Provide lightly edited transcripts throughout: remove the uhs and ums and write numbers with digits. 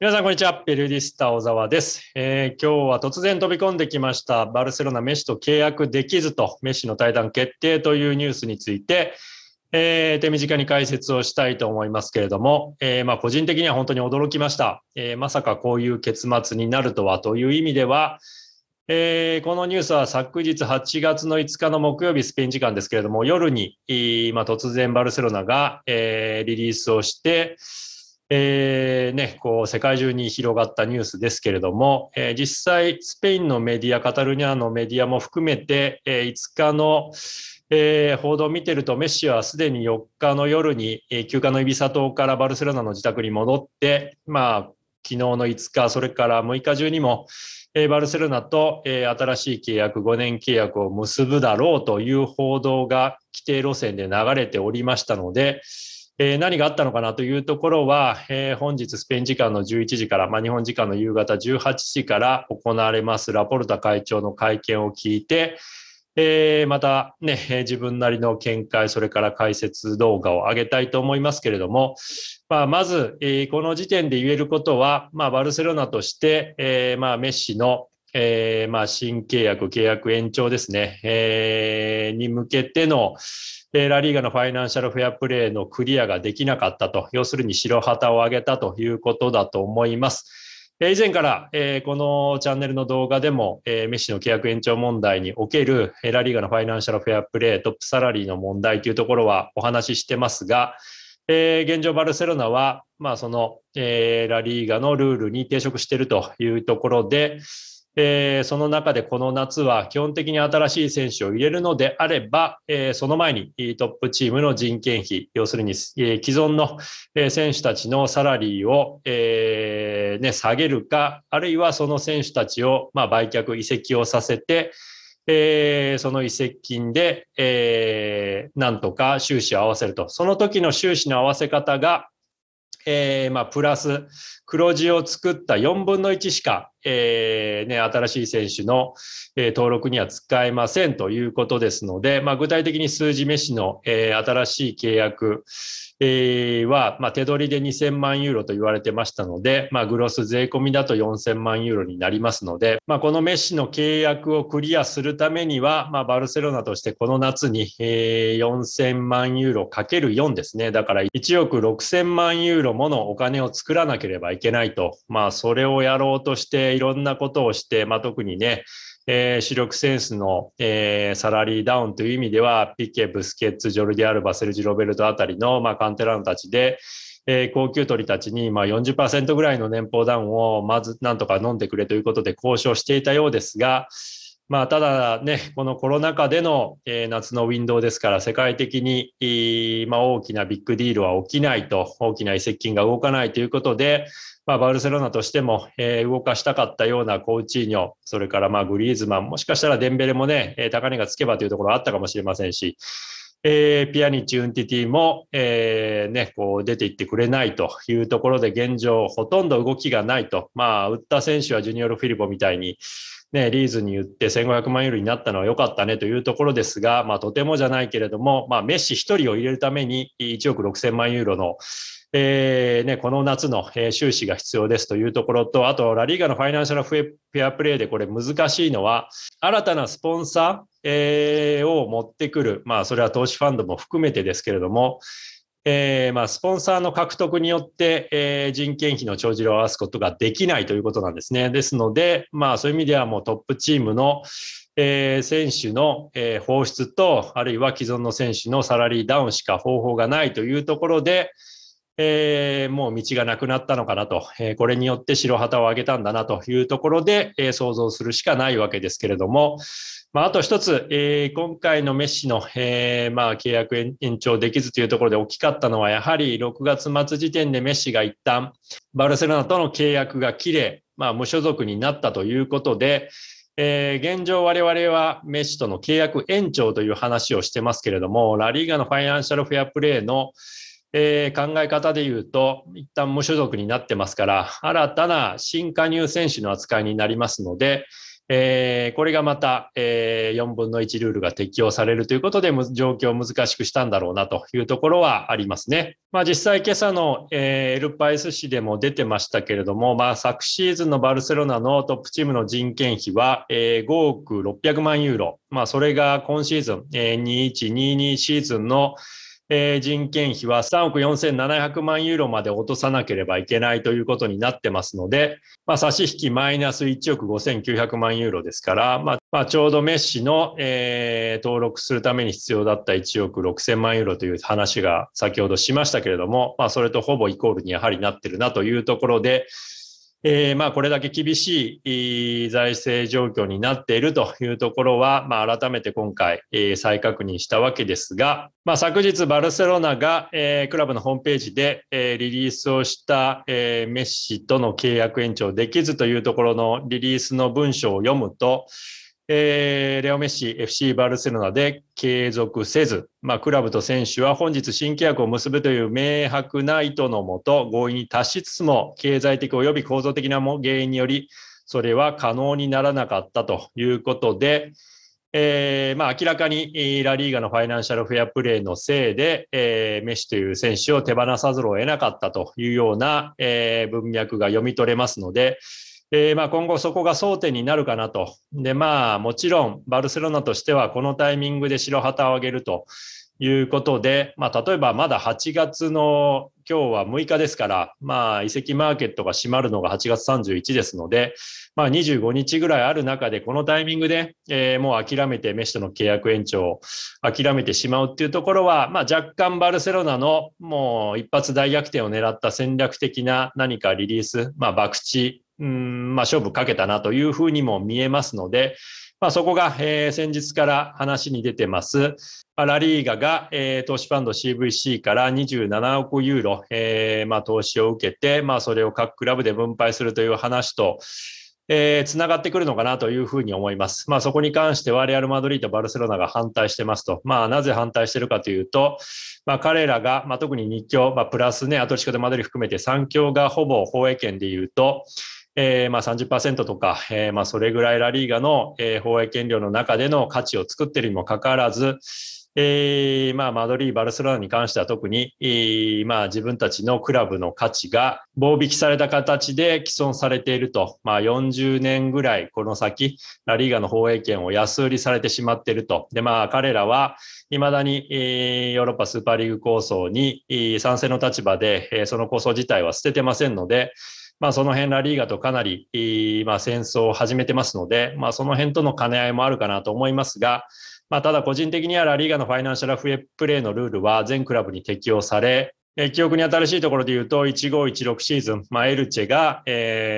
皆さんこんにちは、ペルディスタ小沢です、今日は突然飛び込んできましたバルセロナメッシと契約できずとメッシの退団決定というニュースについて、手短に解説をしたいと思いますけれども、個人的には本当に驚きました、まさかこういう結末になるとはという意味では、このニュースは昨日8月の5日の木曜日スペイン時間ですけれども夜に、突然バルセロナが、リリースをしてこう世界中に広がったニュースですけれども、実際スペインのメディアカタルーニャのメディアも含めて、5日の、報道を見てるとメッシはすでに4日の夜に、休暇のイビサ島からバルセロナの自宅に戻って、昨日の5日それから6日中にも、バルセロナと、新しい契約5年契約を結ぶだろうという報道が規定路線で流れておりましたので何があったのかなというところは、本日スペイン時間の11時から、日本時間の夕方18時から行われますラポルタ会長の会見を聞いて、またね、自分なりの見解、それから解説動画を上げたいと思いますけれども、まず、この時点で言えることは、バルセロナとして、メッシの、新契約、契約延長ですね、に向けての、ラリーガのファイナンシャルフェアプレーのクリアができなかったと、要するに白旗を上げたということだと思います。以前から、このチャンネルの動画でも、メッシの契約延長問題におけるラリーガのファイナンシャルフェアプレー、トップサラリーの問題というところはお話ししてますが、現状バルセロナは、その、ラリーガのルールに抵触しているというところで、その中でこの夏は基本的に新しい選手を入れるのであれば、その前にトップチームの人件費、要するに、既存の選手たちのサラリーを、下げるか、あるいはその選手たちを、売却、移籍をさせて、その移籍金で、なんとか収支を合わせると。その時の収支の合わせ方がプラス黒字を作った4分の1しか、新しい選手の、登録には使えませんということですので、具体的に数字メッシの、新しい契約、は、手取りで2000万ユーロと言われてましたので、グロス税込みだと4000万ユーロになりますので、このメッシの契約をクリアするためには、バルセロナとしてこの夏に、4000万ユーロかける4ですね。だから1億6000万ユーロものお金を作らなければいけないと。それをやろうとしていろんなことをして、特にね、主力センスの、サラリーダウンという意味ではピケ、ブスケッツ、ジョルディ・アルバ、セルジ・ロベルトあたりの、カンテランたちで、高給取りたちに、40% ぐらいの年俸ダウンをまずなんとか飲んでくれということで交渉していたようですが、ただね、このコロナ禍での、夏のウィンドウですから世界的に、大きなビッグディールは起きないと、大きな移籍金が動かないということで、バルセロナとしても、動かしたかったようなコウチーニョ、それからグリーズマン、もしかしたらデンベレもね、高値がつけばというところはあったかもしれませんし、ピアニッチ、ウンティティも、出ていってくれないというところで現状ほとんど動きがないと。売った選手はジュニオル・フィリポみたいに、リーズに言って1500万ユーロになったのは良かったねというところですが、とてもじゃないけれども、メッシ1人を入れるために1億6000万ユーロの、この夏の収支が必要ですというところと、あとラリーガのファイナンシャルフェアプレーでこれ難しいのは、新たなスポンサーを持ってくる、それは投資ファンドも含めてですけれども、スポンサーの獲得によって、人件費の帳尻を合わすことができないということなんですね。ですので、そういう意味ではもうトップチームの、選手の、放出と、あるいは既存の選手のサラリーダウンしか方法がないというところで、もう道がなくなったのかなと、これによって白旗を上げたんだなというところで、想像するしかないわけですけれども、あと一つ、今回のメッシの、契約延長できずというところで大きかったのは、やはり6月末時点でメッシが一旦バルセロナとの契約が切れ、無所属になったということで、現状我々はメッシとの契約延長という話をしてますけれども、ラリーガのファイナンシャルフェアプレーの考え方でいうと一旦無所属になってますから、新たな新加入選手の扱いになりますので、これがまた、4分の1ルールが適用されるということで状況を難しくしたんだろうなというところはありますね。まあ、実際今朝のエルパイス誌でも出てましたけれども、まあ、昨シーズンのバルセロナのトップチームの人件費は5億600万ユーロ、まあ、それが今シーズン 21-22 シーズンの人件費は3億4700万ユーロまで落とさなければいけないということになってますので、まあ、差し引きマイナス1億5900万ユーロですから、まあ、ちょうどメッシの、登録するために必要だった1億6000万ユーロという話が先ほどしましたけれども、まあ、それとほぼイコールにやはりなってるなというところで、まあこれだけ厳しい財政状況になっているというところは、まあ、改めて今回再確認したわけですが、まあ、昨日バルセロナがクラブのホームページでリリースをしたメッシとの契約延長できずというところのリリースの文章を読むと、レオメッシ FC バルセロナで継続せず、まあ、クラブと選手は本日新規約を結ぶという明白な意図のもと合意に達しつつも経済的及び構造的な原因によりそれは可能にならなかったということで、まあ明らかにラリーガのファイナンシャルフェアプレーのせいで、メッシという選手を手放さざるを得なかったというような、文脈が読み取れますので、まあ、今後そこが争点になるかなと。で、まあ、もちろんバルセロナとしてはこのタイミングで白旗を上げるということで、まあ、例えばまだ8月の今日は6日ですから、まあ、移籍マーケットが閉まるのが8月31ですので、まあ、25日ぐらいある中でこのタイミングで、もう諦めてメッシとの契約延長を諦めてしまうっていうところは、まあ、若干バルセロナのもう一発大逆転を狙った戦略的な何かリリース、まあ、博打、まあ、勝負かけたなというふうにも見えますので、まあ、そこが、先日から話に出てますラリーガが、投資ファンド CVC から27億ユーロ、まあ、投資を受けて、まあ、それを各クラブで分配するという話と、つながってくるのかなというふうに思います。まあ、そこに関してはレアル・マドリード、バルセロナが反対してますと。まあ、なぜ反対してるかというと、まあ、彼らが、まあ、特に2強、まあ、プラスね、アトレティコ・マドリード含めて3強がほぼ放映権でいうと、まあ 30% とか、まあそれぐらいラリーガの放映権料の中での価値を作っているにもかかわらず、まあマドリーバルセロナに関しては特に、まあ自分たちのクラブの価値が棒引きされた形で毀損されていると、まあ、40年ぐらいこの先ラリーガの放映権を安売りされてしまっていると。で、まあ彼らはいまだにヨーロッパスーパーリーグ構想に賛成の立場でその構想自体は捨ててませんので、まあ、その辺ラリーガとかなり、まあ、戦争を始めてますので、まあ、その辺との兼ね合いもあるかなと思いますが、まあ、ただ個人的にはラリーガのファイナンシャルフェアプレーのルールは全クラブに適用され、記憶に新しいところで言うと 15-16 シーズン、まあ、エルチェが、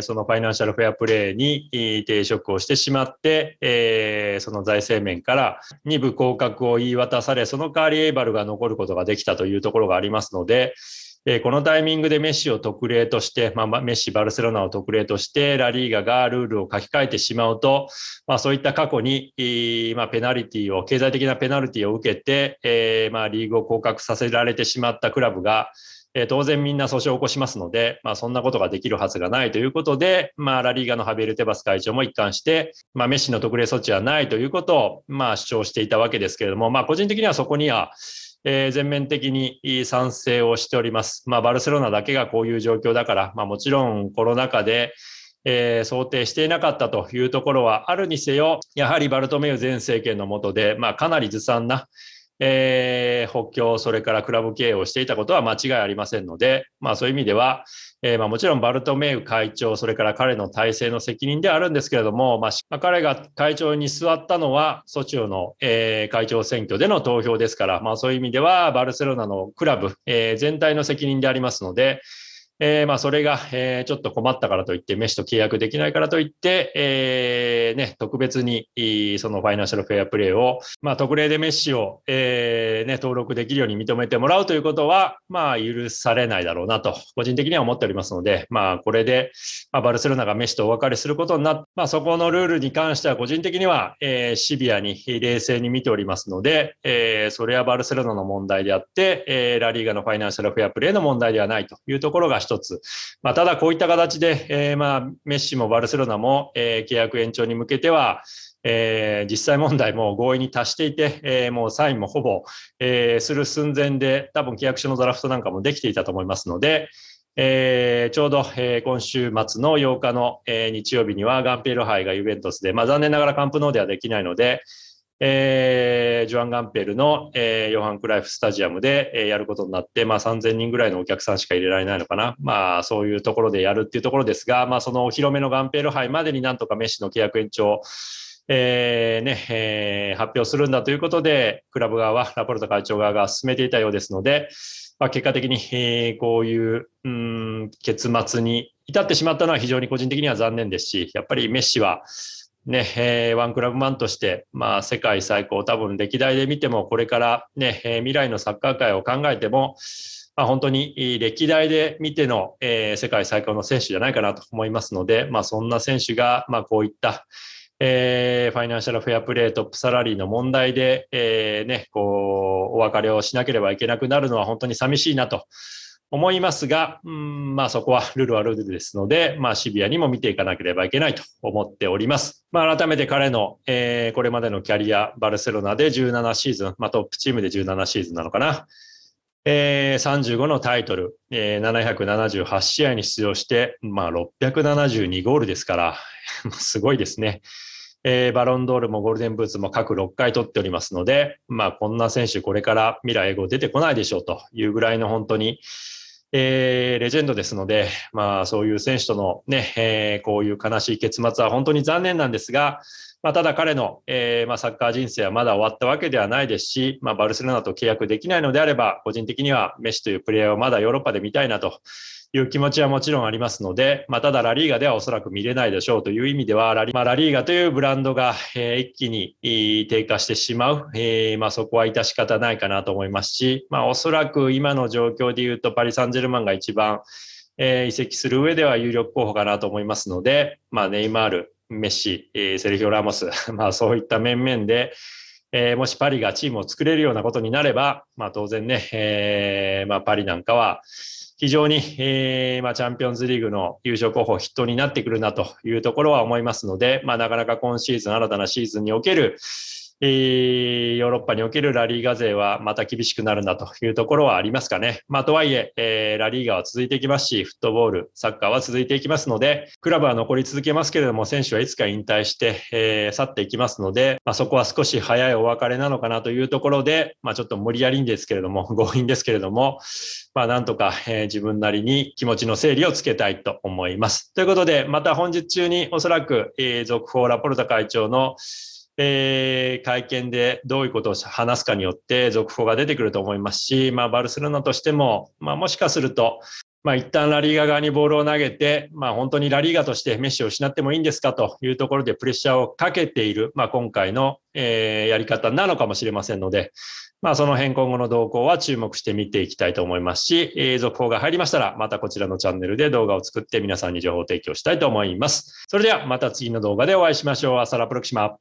そのファイナンシャルフェアプレーに抵触をしてしまって、その財政面から2部降格を言い渡され、その代わりエイバルが残ることができたというところがありますので、このタイミングでメッシを特例として、まあ、メッシバルセロナを特例としてラリーガがルールを書き換えてしまうと、まあ、そういった過去に、まあ、ペナルティを経済的なペナルティを受けて、まあ、リーグを降格させられてしまったクラブが、当然みんな訴訟を起こしますので、まあ、そんなことができるはずがないということで、まあ、ラリーガのハビエル・テバス会長も一貫して、まあ、メッシの特例措置はないということを、まあ、主張していたわけですけれども、まあ、個人的にはそこには全面的に賛成をしております。まあ、バルセロナだけがこういう状況だから、まあ、もちろんコロナ禍で、想定していなかったというところはあるにせよ、やはりバルトメウ前政権の下で、まあ、かなりずさんな、補強、それからクラブ経営をしていたことは間違いありませんので、まあ、そういう意味では、まあ、もちろんバルトメウ会長、それから彼の体制の責任であるんですけれども、まあ、彼が会長に座ったのはソチオの、会長選挙での投票ですから、まあ、そういう意味ではバルセロナのクラブ、全体の責任でありますので、まあそれが、ちょっと困ったからといってメッシと契約できないからといって、ね、特別にそのファイナンシャルフェアプレーを、まあ、特例でメッシを、ね、登録できるように認めてもらうということは、まあ、許されないだろうなと個人的には思っておりますので、まあ、これで、まあ、バルセロナがメッシとお別れすることになって、まあ、そこのルールに関しては個人的には、シビアに冷静に見ておりますので、それはバルセロナの問題であって、ラリーガのファイナンシャルフェアプレーの問題ではないというところが一つ、まあ、ただこういった形で、まあ、メッシもバルセロナも、契約延長にに向けては、実際問題も合意に達していて、もうサインもほぼ、する寸前で、多分契約書のドラフトなんかもできていたと思いますので、ちょうど、今週末の8日の、日曜日にはガンペール杯がユベントスで、残念ながらカンプノーではできないので、ジョアン・ガンペルの、ヨハン・クライフ・スタジアムで、やることになって、3000人ぐらいのお客さんしか入れられないのかな、そういうところでやるっていうところですが、そのお披露目のガンペール杯までになんとかメッシの契約延長、発表するんだということで、クラブ側はラポルト会長側が進めていたようですので、結果的に、こういう、結末に至ってしまったのは非常に個人的には残念ですし、やっぱりメッシは、ワンクラブマンとして、世界最高、多分歴代で見てもこれから、未来のサッカー界を考えても、本当に歴代で見ての、世界最高の選手じゃないかなと思いますので、そんな選手が、こういった、ファイナンシャルフェアプレー、トップサラリーの問題で、こうお別れをしなければいけなくなるのは本当に寂しいなと思いますが、そこはルールはルールですので、シビアにも見ていかなければいけないと思っております。改めて彼の、これまでのキャリア、バルセロナで17シーズン、トップチームで17シーズンなのかな、35のタイトル、778試合に出場して、672ゴールですから、すごいですね。バロンドールもゴールデンブーツも各6回取っておりますので、こんな選手これから未来出てこないでしょうというぐらいの本当に、レジェンドですので、そういう選手との、こういう悲しい結末は本当に残念なんですが、ただ彼の、サッカー人生はまだ終わったわけではないですし、バルセロナと契約できないのであれば、個人的にはメッシというプレイヤーをまだヨーロッパで見たいなという気持ちはもちろんありますので、ただラリーガではおそらく見れないでしょうという意味では、ラリーガというブランドが、一気に低下してしまう、そこは致し方ないかなと思いますし、おそらく今の状況でいうとパリ・サンジェルマンが一番、移籍する上では有力候補かなと思いますので、ネイマール、メッシ、セルヒオ・ラモス、そういった面々で、もしパリがチームを作れるようなことになれば、当然ね、パリなんかは非常に、チャンピオンズリーグの優勝候補筆頭になってくるなというところは思いますので、なかなか今シーズン、新たなシーズンにおける、ヨーロッパにおけるラリーガ勢はまた厳しくなるなというところはありますかね。とはいえ、ラリーガは続いていきますし、フットボール、サッカーは続いていきますので、クラブは残り続けますけれども、選手はいつか引退して、去っていきますので、そこは少し早いお別れなのかなというところで、ちょっと無理やりんですけれども、強引ですけれども、なんとか、自分なりに気持ちの整理をつけたいと思います。ということで、また本日中におそらく、続報ラポルタ会長の会見でどういうことを話すかによって続報が出てくると思いますし、バルセロナとしても、もしかすると、一旦ラリーガ側にボールを投げて、本当にラリーガとしてメッシを失ってもいいんですかというところでプレッシャーをかけている、今回の、やり方なのかもしれませんので、その辺今後の動向は注目して見ていきたいと思いますし、続報が入りましたらまたこちらのチャンネルで動画を作って皆さんに情報提供したいと思います。それではまた次の動画でお会いしましょう。Hasta la próxima。